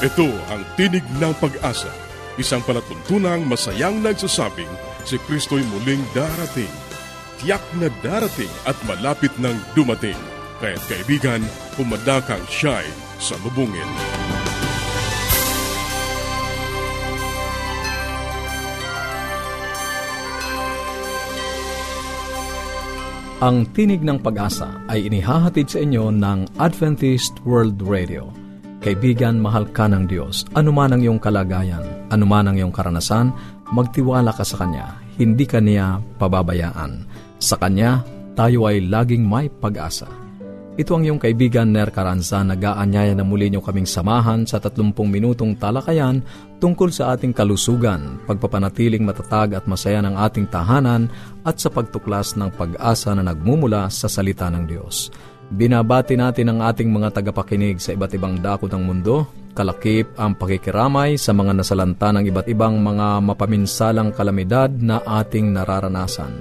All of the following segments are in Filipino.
Ito ang Tinig ng Pag-asa, isang palatuntunang masayang nagsasabing si Kristo'y muling darating. Tiyak na darating at malapit nang dumating. Kaya't kaibigan, pumadakang siya'y salubungin. Ang Tinig ng Pag-asa ay inihahatid sa inyo ng Adventist World Radio. Kaibigan, mahal ka ng Diyos. Anuman ang iyong kalagayan, anuman ang iyong karanasan, magtiwala ka sa Kanya. Hindi ka niya pababayaan. Sa Kanya, tayo ay laging may pag-asa. Ito ang iyong kaibigan, Ner Karansa, nag-aanyaya na muli niyo kaming samahan sa 30 minutong talakayan tungkol sa ating kalusugan, pagpapanatiling matatag at masaya ng ating tahanan at sa pagtuklas ng pag-asa na nagmumula sa salita ng Diyos. Binabati natin ang ating mga tagapakinig sa iba't ibang dako ng mundo, kalakip ang pakikiramay sa mga nasalanta ng iba't ibang mga mapaminsalang kalamidad na ating nararanasan.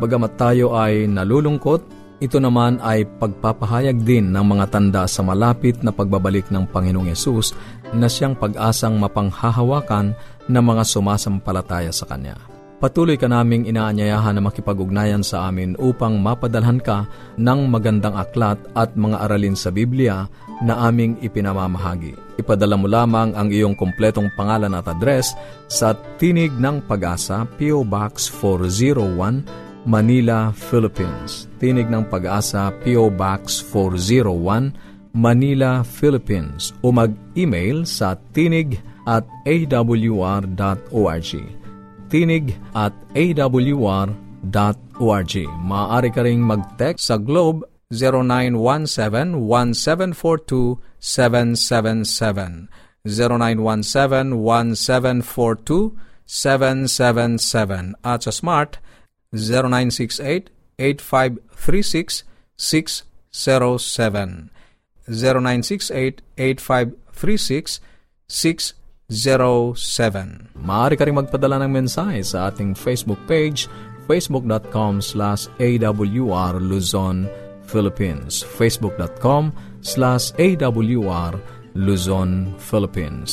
Bagamat tayo ay nalulungkot, ito naman ay pagpapahayag din ng mga tanda sa malapit na pagbabalik ng Panginoong Yesus na siyang pag-asang mapanghahawakan ng mga sumasampalataya sa Kanya. Patuloy ka naming inaanyayahan na makipag-ugnayan sa amin upang mapadalhan ka ng magandang aklat at mga aralin sa Biblia na aming ipinamamahagi. Ipadala mo lamang ang iyong kumpletong pangalan at address sa Tinig ng Pag-asa, P.O. Box 401, Manila, Philippines. Tinig ng Pag-asa, P.O. Box 401, Manila, Philippines. O mag-email sa tinig@awr.org. tinig@awr.org. Maaari ka ring mag-text sa Globe 0917-1742-777 0917-1742-777 at sa Smart 0968-8536-607 0968-8536-607 07. Maaari ka rin magpadala ng mensahe sa ating Facebook page, facebook.com/awr Luzon, Philippines. facebook.com/awr Luzon, Philippines.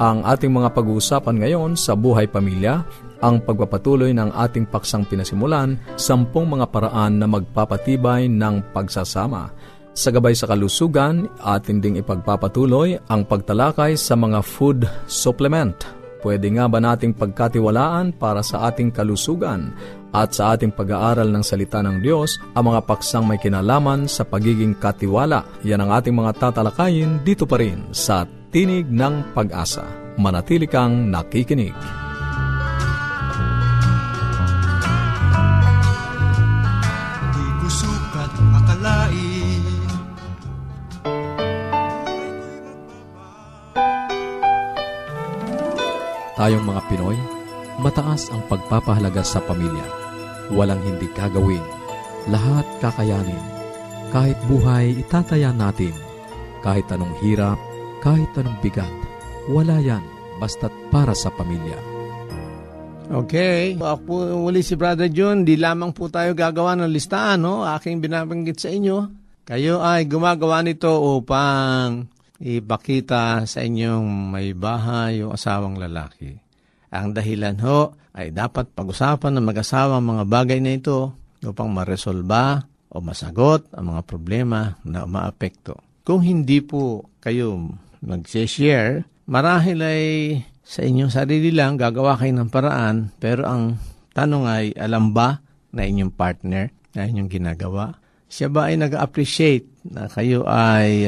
Ang ating mga pag-uusapan ngayon sa buhay pamilya, ang pagpapatuloy ng ating paksang pinasimulan, 10 mga paraan na magpapatibay ng pagsasama. Sa gabay sa kalusugan, atin ding ipagpapatuloy ang pagtalakay sa mga food supplement. Pwede nga ba nating pagkatiwalaan para sa ating kalusugan at sa ating pag-aaral ng salita ng Diyos ang mga paksang may kinalaman sa pagiging katiwala? Yan ang ating mga tatalakayin dito pa rin sa Tinig ng Pag-asa. Manatili kang nakikinig. Di ko sukat akalain tayong mga Pinoy, mataas ang pagpapahalaga sa pamilya. Walang hindi kagawin, lahat kakayanin. Kahit buhay, itataya natin. Kahit anong hirap, kahit anong bigat, wala yan basta't para sa pamilya. Okay, ako po uli si Brother June. Di lamang po tayo gagawa ng listahan, no? Aking binabanggit sa inyo. Kayo ay gumagawa nito upang ipakita sa inyong may bahay o asawang lalaki. Ang dahilan ho ay dapat pag-usapan ng mag-asawa ang mga bagay na ito upang maresolba o masagot ang mga problema na umaapekto. Kung hindi po kayo mag-share, marahil ay sa inyong sarili lang gagawa kayo ng paraan, pero ang tanong ay alam ba na inyong partner na inyong ginagawa? Siya ba ay nag-appreciate na kayo ay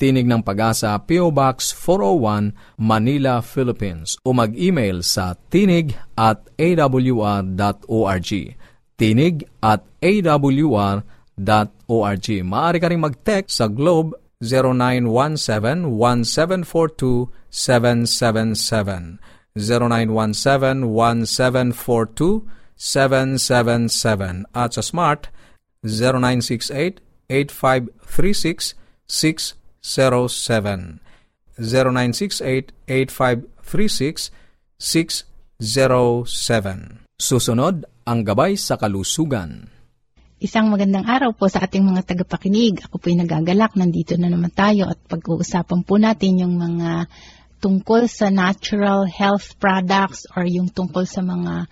Tinig ng Pag-asa, P.O. Box 401, Manila, Philippines. O mag-email sa tinig@awr.org. Tinig@awr.org. Maaari ka rin mag-text sa Globe 0917-1742-777 0917-1742-777 at sa Smart 0968-8536-607 0968-8536-607. Susunod ang Gabay sa Kalusugan. Isang magandang araw po sa ating mga tagapakinig. Ako po'y nagagalak. Nandito na naman tayo at pag-uusapan po natin yung mga tungkol sa natural health products or yung tungkol sa mga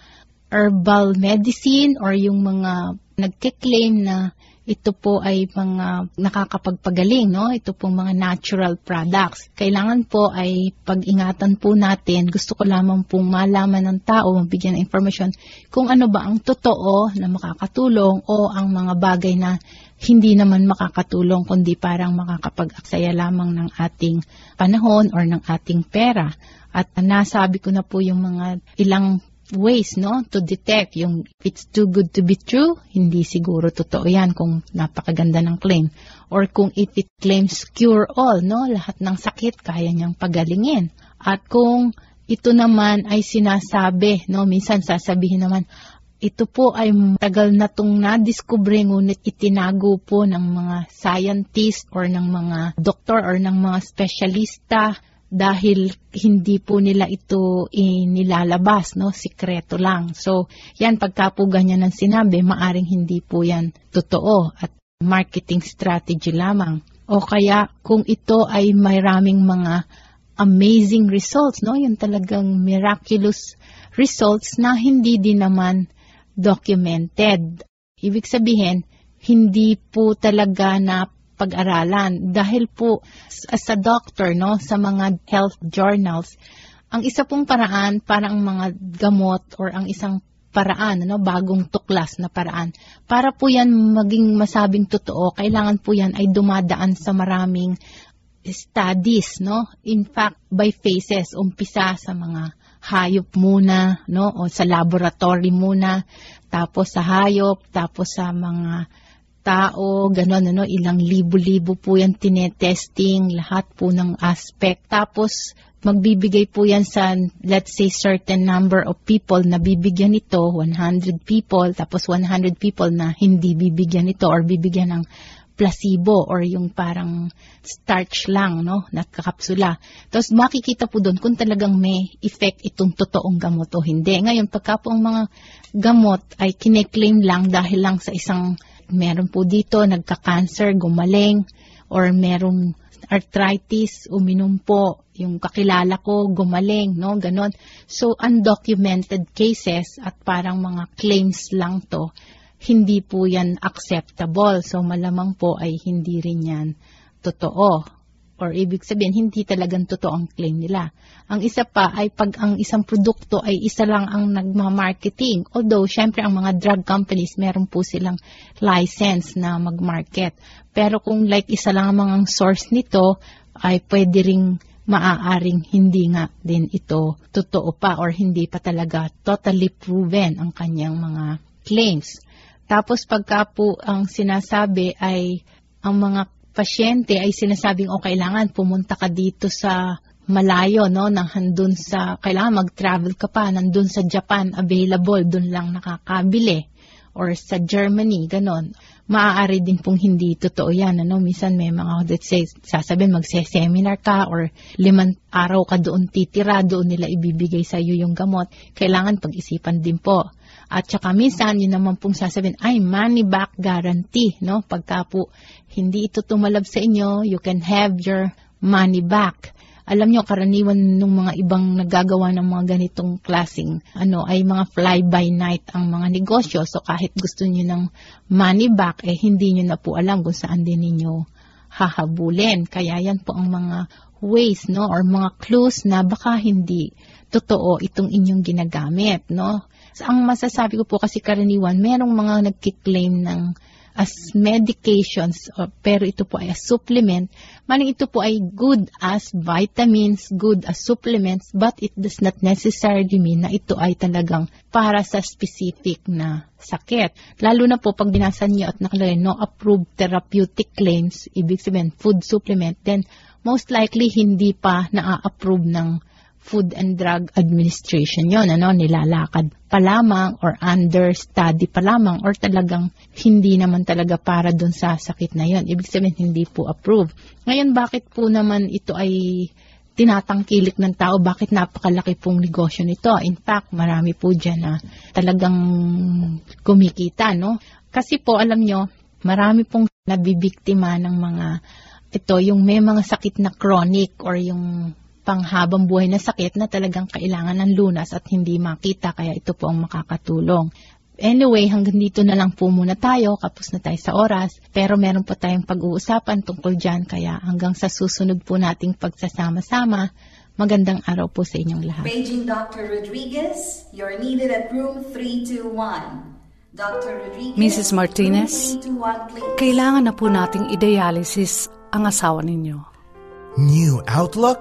herbal medicine or yung mga nagkiklaim na ito po ay mga nakakapagpagaling, no? Ito po mga natural products. Kailangan po ay pag-ingatan po natin. Gusto ko lamang pong malaman ng tao, mabigyan ng informasyon kung ano ba ang totoo na makakatulong o ang mga bagay na hindi naman makakatulong kundi parang makakapag-aksaya lamang ng ating panahon or ng ating pera. At nasabi ko na po yung mga ilang ways, no, to detect yung it's too good to be true, hindi siguro totoo yan kung napakaganda ng claim, or kung it claims cure all, no, lahat ng sakit kaya niyang pagalingin. At kung ito naman ay sinasabi, no, minsan sasabihin naman ito po ay tagal na tong na-discover ngunit itinago po ng mga scientist or ng mga doktor or ng mga specialista dahil hindi po nila ito inilalabas, no? Sikreto lang. So, yan, pagka po ganyan ang sinabi, maaring hindi po yan totoo at marketing strategy lamang. O kaya kung ito ay mayraming mga amazing results, no? Yung talagang miraculous results na hindi din naman documented. Ibig sabihin, hindi po talaga na pag-aralan. Dahil po as a doctor, no, sa mga health journals, ang isa pong paraan para ang mga gamot or ang isang paraan, ano, bagong tuklas na paraan. Para po yan maging masabing totoo, kailangan po yan ay dumadaan sa maraming studies, no? In fact, by phases, umpisa sa mga hayop muna, no? O sa laboratory muna, tapos sa hayop, tapos sa mga tao, gano'n, ano? Ilang libo-libo po yan tinetesting, lahat po ng aspect. Tapos, magbibigay po yan sa, let's say, certain number of people na bibigyan ito, 100 people, tapos 100 people na hindi bibigyan ito or bibigyan ng placebo or yung parang starch lang, no, na kakapsula. Tapos makikita po doon kung talagang may effect itong totoong gamot o hindi. Ngayon, pagka po ang mga gamot ay kine-claim lang dahil lang sa isang, meron po dito, nagka-cancer, gumaling, or merong arthritis, uminom po, yung kakilala ko, gumaling, no, ganon. So, undocumented cases at parang mga claims lang to, hindi po yan acceptable. So, malamang po ay hindi rin yan totoo. Or ibig sabihin, hindi talagang totoo ang claim nila. Ang isa pa ay pag ang isang produkto ay isa lang ang nagmamarketing. Although, syempre, ang mga drug companies, meron po silang license na magmarket. Pero kung like isa lang ang mga source nito, ay pwede ring maaaring hindi nga din ito totoo pa or hindi pa talaga totally proven ang kanyang mga claims. Tapos pagka po ang sinasabi ay ang mga pasyente ay sinasabing, o kailangan pumunta ka dito sa malayo, no, nang handun sa, kailangan mag-travel ka pa, nandun sa Japan, available, dun lang nakakabili, or sa Germany, ganon. Maaari din pong hindi totoo yan, ano, minsan may mga, let's say, sasabihin, magse-seminar ka, or 5 araw ka doon titira, doon nila ibibigay sa iyo yung gamot, kailangan pag-isipan din po. At saka minsan, yun naman pong sasabihin, ay, money back guarantee, no? Pagka po hindi ito tumalab sa inyo, you can have your money back. Alam nyo, karaniwan ng mga ibang nagagawa ng mga ganitong klaseng, ano, ay mga fly-by-night ang mga negosyo. So, kahit gusto nyo ng money back, eh, hindi nyo na po alam kung saan din ninyo hahabulin. Kaya yan po ang mga ways, no, or mga clues na baka hindi totoo itong inyong ginagamit, no. So, ang masasabi ko po kasi karaniwan, merong mga nagkiklaim ng as medications, pero ito po ay a supplement. Maning ito po ay good as vitamins, good as supplements, but it does not necessarily mean na ito ay talagang para sa specific na sakit. Lalo na po pag binasa niyo at nakalagay no approved therapeutic claims, ibig sabihin food supplement, then most likely hindi pa na-approve ng Food and Drug Administration yon, ano, nilalakad pa lamang or under study pa lamang or talagang hindi naman talaga para doon sa sakit na yon. Ibig sabihin, hindi po approved. Ngayon, bakit po naman ito ay tinatangkilik ng tao? Bakit napakalaki pong negosyo nito? In fact, marami po dyan na talagang kumikita, no? Kasi po, alam nyo, marami pong nabibiktima ng mga ito, yung may mga sakit na chronic or yung panghabang buhay na sakit na talagang kailangan ng lunas at hindi makita, kaya ito po ang makakatulong. Anyway, hanggang dito na lang po muna tayo, kapos na tayo sa oras, pero meron po tayong pag-uusapan tungkol dyan, kaya hanggang sa susunod po nating pagsasama-sama, magandang araw po sa inyong lahat. Paging Dr. Rodriguez, you're needed at room 321. Dr. Rodriguez, Mrs. Martinez, 321, kailangan na po nating i-dialysis ang asawa ninyo. New outlook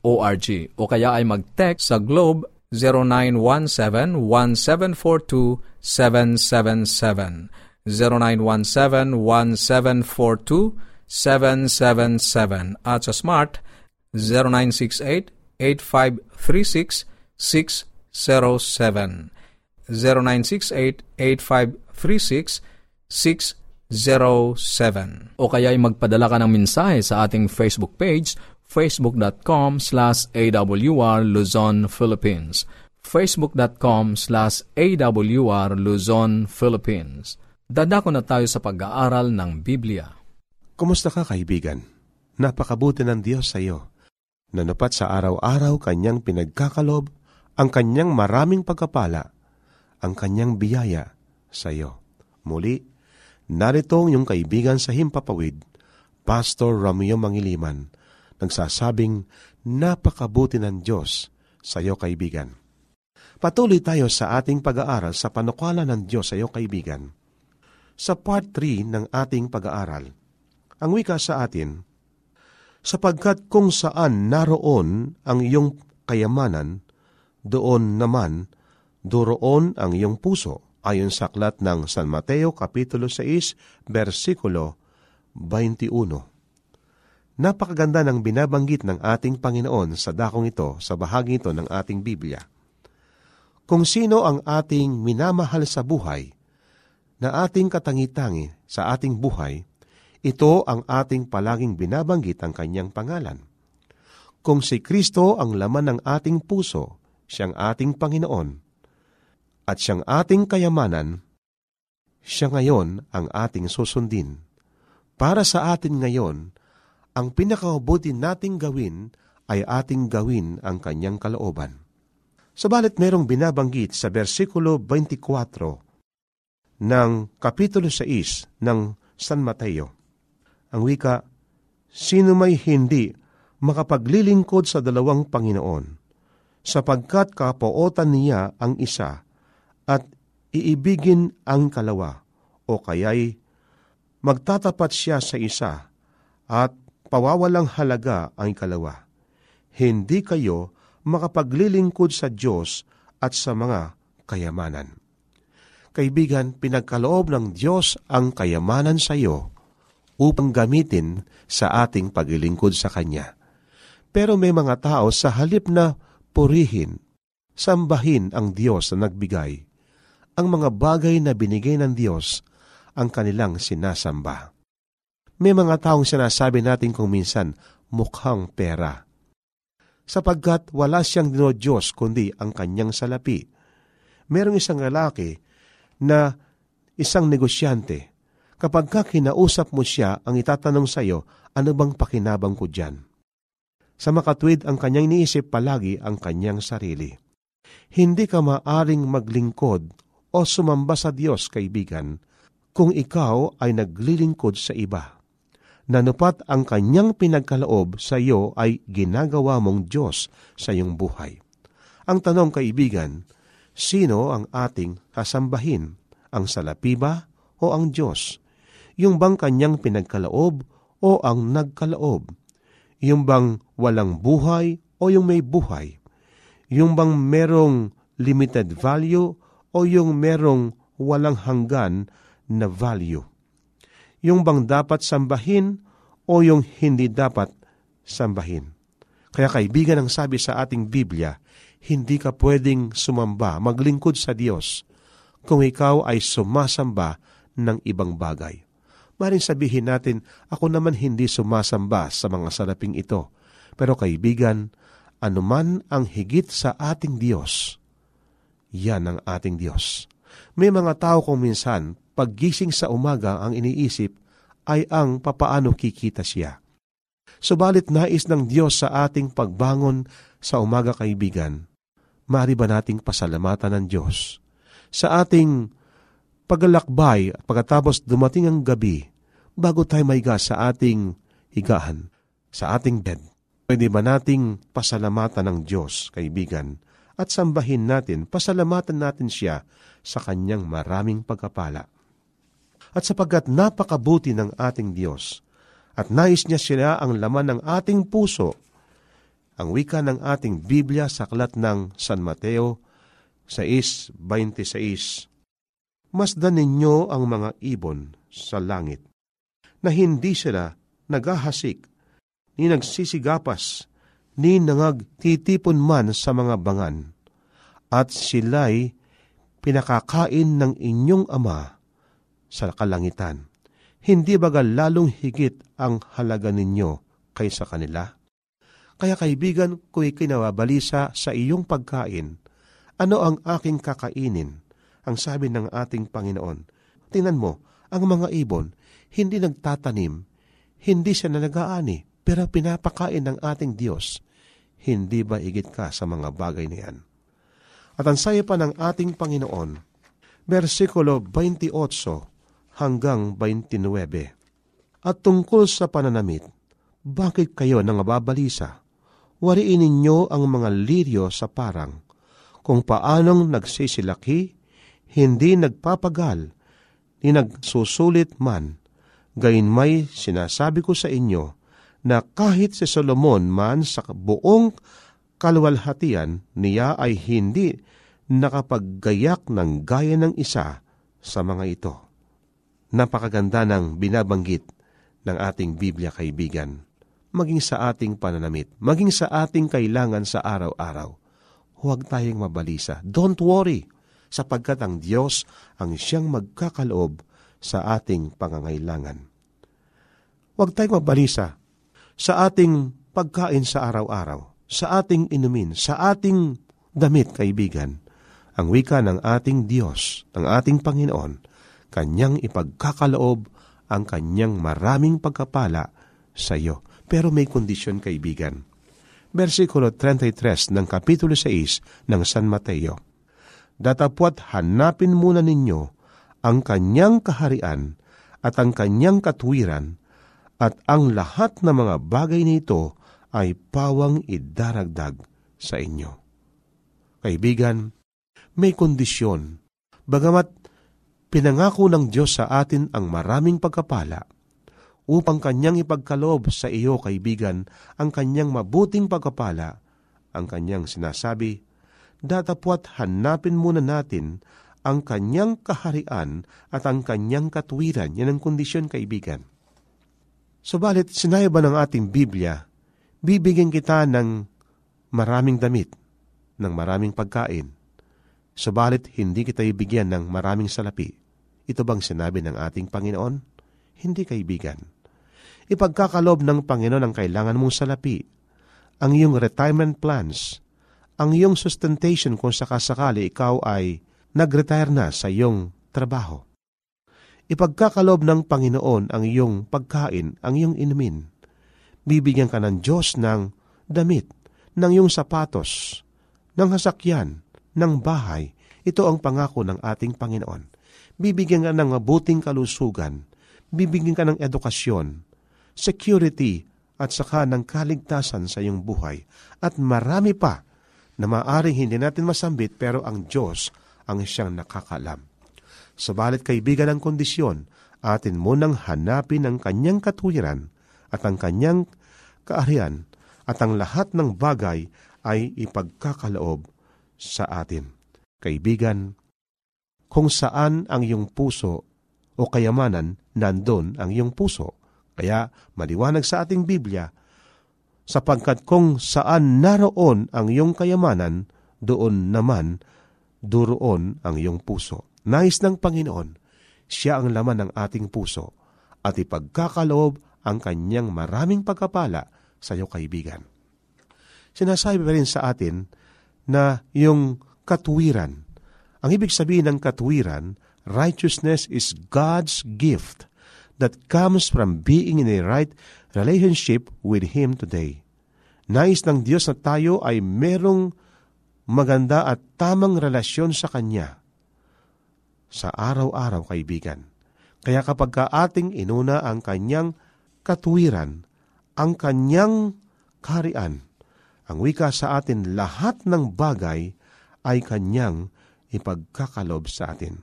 o kaya ay mag-text sa Globe 0917-1742-777, 0917-1742-777 0968-777 at sa Smart 0968-8536-607 0968-8536-607 o kaya'y magpadala ka ng mensahe sa ating Facebook page facebook.com/AWR Luzon, Philippines facebook.com/AWR Luzon, Philippines. Dadako na tayo sa pag-aaral ng Biblia. Kumusta ka, kaibigan? Napakabuti ng Diyos sa iyo. Nanupat sa araw-araw kanyang pinagkakalob, ang kanyang maraming pagkapala, ang kanyang biyaya sa iyo. Muli, narito ang iyong kaibigan sa Himpapawid, Pastor Romeo Mangiliman, nagsasabing napakabuti ng Diyos sa iyo, kaibigan. Patuloy tayo sa ating pag-aaral sa panukala ng Diyos sa iyo, kaibigan. Sa part 3 ng ating pag-aaral, ang wika sa atin, sapagkat kung saan naroon ang iyong kayamanan, doon naman duroon ang iyong puso, ayon sa aklat ng San Mateo Kapitulo 6, Versikulo 21. Napakaganda ng binabanggit ng ating Panginoon sa dakong ito, sa bahagi ito ng ating Biblia. Kung sino ang ating minamahal sa buhay, na ating katangi-tangi sa ating buhay, ito ang ating palaging binabanggit ang kanyang pangalan. Kung si Kristo ang laman ng ating puso, siyang ating Panginoon, at siyang ating kayamanan, siya ngayon ang ating susundin. Para sa atin ngayon, ang pinakabuti nating gawin ay ating gawin ang kanyang kalooban. Sabalit merong binabanggit sa bersikulo 24 ng Kapitulo 6 ng San Mateo. Ang wika, sino may hindi makapaglilingkod sa dalawang Panginoon, sapagkat kapootan niya ang isa at iibigin ang kalawa, o kaya'y magtatapat siya sa isa at pawawalang halaga ang kalawa. Hindi kayo makapaglilingkod sa Diyos at sa mga kayamanan. Kaibigan, pinagkaloob ng Diyos ang kayamanan sa iyo upang gamitin sa ating paglilingkod sa Kanya. Pero may mga tao sa halip na purihin, sambahin ang Diyos na nagbigay, ang mga bagay na binigay ng Diyos ang kanilang sinasamba. May mga taong sinasabi natin kung minsan, mukhang pera, sapagkat wala siyang dino-Diyos kundi ang kanyang salapi. Merong isang lalaki na isang negosyante. Kapag ka kinausap mo siya, ang itatanong sa iyo, ano bang pakinabang ko dyan? Sa makatwid, ang kanyang iniisip palagi ang kanyang sarili. Hindi ka maaring maglingkod o sumamba sa Diyos, kaibigan, kung ikaw ay naglilingkod sa iba. Nanupat ang kanyang pinagkaloob sa iyo ay ginagawa mong Diyos sa iyong buhay. Ang tanong, kaibigan, sino ang ating kasambahin? Ang salapi ba o ang Diyos? Yung bang kanyang pinagkaloob o ang nagkaloob? Yung bang walang buhay o yung may buhay? Yung bang merong limited value o yung merong walang hanggan na value? Yung bang dapat sambahin o yung hindi dapat sambahin? Kaya kaibigan, ang sabi sa ating Biblia, hindi ka pwedeng sumamba, maglingkod sa Diyos kung ikaw ay sumasamba ng ibang bagay. Maring sabihin natin, ako naman hindi sumasamba sa mga salaping ito. Pero kaibigan, anuman ang higit sa ating Diyos, yan ang ating Diyos. May mga tao kung minsan, paggising sa umaga ang iniisip ay ang papaano kikita siya. Subalit nais ng Diyos sa ating pagbangon sa umaga, kaibigan, mari ba nating pasalamatan ng Diyos? Sa ating paglalakbay at pagkatapos dumating ang gabi, bago tayo maiga sa ating higaan, sa ating bed, pwede ba nating pasalamatan ng Diyos, kaibigan, at sambahin natin, pasalamatan natin siya sa kanyang maraming pagkapala. At sapagkat napakabuti ng ating Diyos, at nais niya sila ang laman ng ating puso, ang wika ng ating Biblia sa aklat ng San Mateo 6:26. Masdan ninyo ang mga ibon sa langit, na hindi sila nagahasik, ni nagsisigapas, ni nangagtitipon man sa mga bangan, at sila'y pinakakain ng inyong Ama sa kalangitan. Hindi baga lalong higit ang halaga ninyo kaysa kanila? Kaya kaibigan ko'y kinawabalisa sa iyong pagkain. Ano ang aking kakainin? Ang sabi ng ating Panginoon. Tingnan mo, ang mga ibon, hindi nagtatanim, hindi siya na nag-aani, pero pinapakain ng ating Diyos. Hindi ba higit ka sa mga bagay na yan? At ang sayo pa ng ating Panginoon, versikulo 28 hanggang 29. At tungkol sa pananamit, bakit kayo nangababalisa? Wariin ninyo ang mga liryo sa parang, kung paanong nagsisilaki, hindi nagpapagal, ni nagsusulit man. Gayunmay sinasabi ko sa inyo na kahit si Solomon man sa buong kaluwalhatian niya ay hindi nakapaggayak ng gaya ng isa sa mga ito. Napakaganda ng binabanggit ng ating Biblia, kaibigan, maging sa ating pananamit, maging sa ating kailangan sa araw-araw. Huwag tayong mabalisa. Don't worry, sapagkat ang Diyos ang siyang magkakaloob sa ating pangangailangan. Huwag tayong mabalisa sa ating pagkain sa araw-araw, sa ating inumin, sa ating damit, kaibigan. Ang wika ng ating Diyos, ng ating Panginoon, Kanyang ipagkakaloob ang Kanyang maraming pagkapala sa iyo. Pero may kondisyon, kaibigan. Versikulo 33 ng Kapitulo 6 ng San Mateo. Datapwat hanapin muna ninyo ang Kanyang kaharian at ang Kanyang katwiran, at ang lahat ng mga bagay nito ay pawang idaragdag sa inyo. Kaibigan, may kondisyon. Bagamat pinangako ng Diyos sa atin ang maraming pagkapala, upang Kanyang ipagkaloob sa iyo, kaibigan, ang Kanyang mabuting pagkapala, ang Kanyang sinasabi, datapwat hanapin muna natin ang Kanyang kaharian at ang Kanyang katwiran. Yan ang kondisyon, kaibigan. Subalit, sinayo ba ng ating Biblia, bibigyan kita ng maraming damit, ng maraming pagkain, subalit hindi kita ibigyan ng maraming salapi? Ito bang sinabi ng ating Panginoon? Hindi, kaibigan. Ipagkakalob ng Panginoon ang kailangan mong salapi, ang iyong retirement plans, ang iyong sustentation kung sakasakali ikaw ay nag-retire na sa iyong trabaho. Ipagkakalob ng Panginoon ang iyong pagkain, ang iyong inumin. Bibigyan ka ng Diyos ng damit, ng iyong sapatos, ng hasakyan, ng bahay. Ito ang pangako ng ating Panginoon. Bibigyan ka ng mabuting kalusugan, bibigyan ka ng edukasyon, security, at saka ng kaligtasan sa iyong buhay. At marami pa na maaring hindi natin masambit, pero ang Diyos ang siyang nakakalam. Subalit, kaibigan, ang kondisyon, atin munang hanapin ang Kanyang katuwiran at ang Kanyang kaarian, at ang lahat ng bagay ay ipagkakaloob sa atin. Kaibigan, kung saan ang iyong puso o kayamanan, nandun ang iyong puso. Kaya maliwanag sa ating Biblia, sapagkat kung saan naroon ang iyong kayamanan, doon naman duroon ang iyong puso. Nais ng Panginoon, siya ang laman ng ating puso, at ipagkakaloob ang Kanyang maraming pagkapala sa iyo, kaibigan. Sinasabi pa rin sa atin na yung katwiran. Ang ibig sabihin ng katwiran, righteousness is God's gift that comes from being in a right relationship with Him today. Nais ng Diyos na tayo ay merong maganda at tamang relasyon sa Kanya sa araw-araw, kaibigan. Kaya kapag ka ating inuna ang Kanyang katwiran, ang Kanyang kaharian, ang wika sa atin, lahat ng bagay ay Kanyang ipagkakalob sa atin.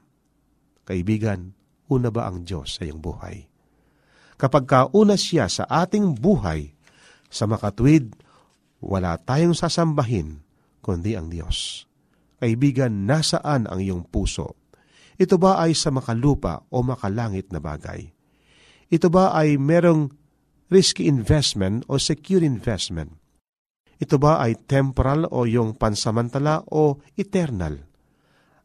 Kaibigan, una ba ang Diyos sa iyong buhay? Kapag kauna siya sa ating buhay, sa makatwid, wala tayong sasambahin kundi ang Diyos. Kaibigan, nasaan ang iyong puso? Ito ba ay sa makalupa o makalangit na bagay? Ito ba ay merong risky investment o secure investment? Ito ba ay temporal o yung pansamantala o eternal?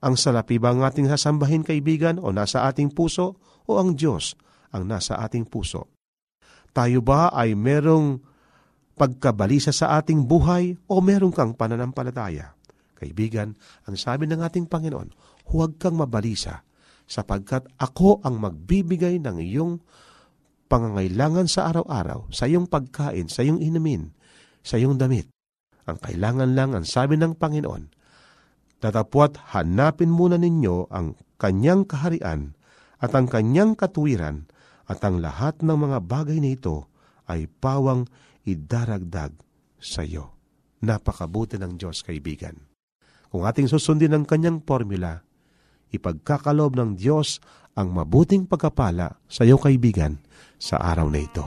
Ang salapi ba ang ating sasambahin, kaibigan, o nasa ating puso, o ang Diyos ang nasa ating puso? Tayo ba ay merong pagkabalisa sa ating buhay o merong kang pananampalataya? Kaibigan, ang sabi ng ating Panginoon, huwag kang mabalisa sapagkat ako ang magbibigay ng iyong pangangailangan sa araw-araw, sa iyong pagkain, sa iyong inumin, sa iyong damit. Ang kailangan lang, ang sabi ng Panginoon, tatapwat hanapin muna ninyo ang kanyang kaharian at ang kanyang katuwiran at ang lahat ng mga bagay na ito ay pawang idaragdag sa iyo. Napakabuti ng Diyos, kaibigan. Kung ating susundin ang kanyang formula, ipagkakalob ng Diyos ang mabuting pagkapala sa iyo, kaibigan, sa araw na ito.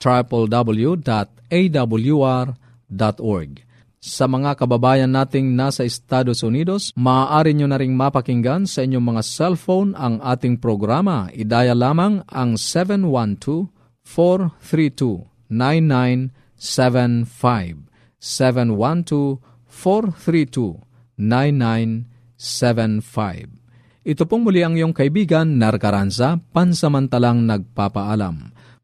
www.awr.org. Sa mga kababayan nating nasa Estados Unidos, maaari nyo na ring mapakinggan sa inyong mga cellphone ang ating programa. Idaya lamang ang 712-432-9975 712-432-9975. Ito pong muli ang iyong kaibigan, Ner Karansa, pansamantalang nagpapaalam.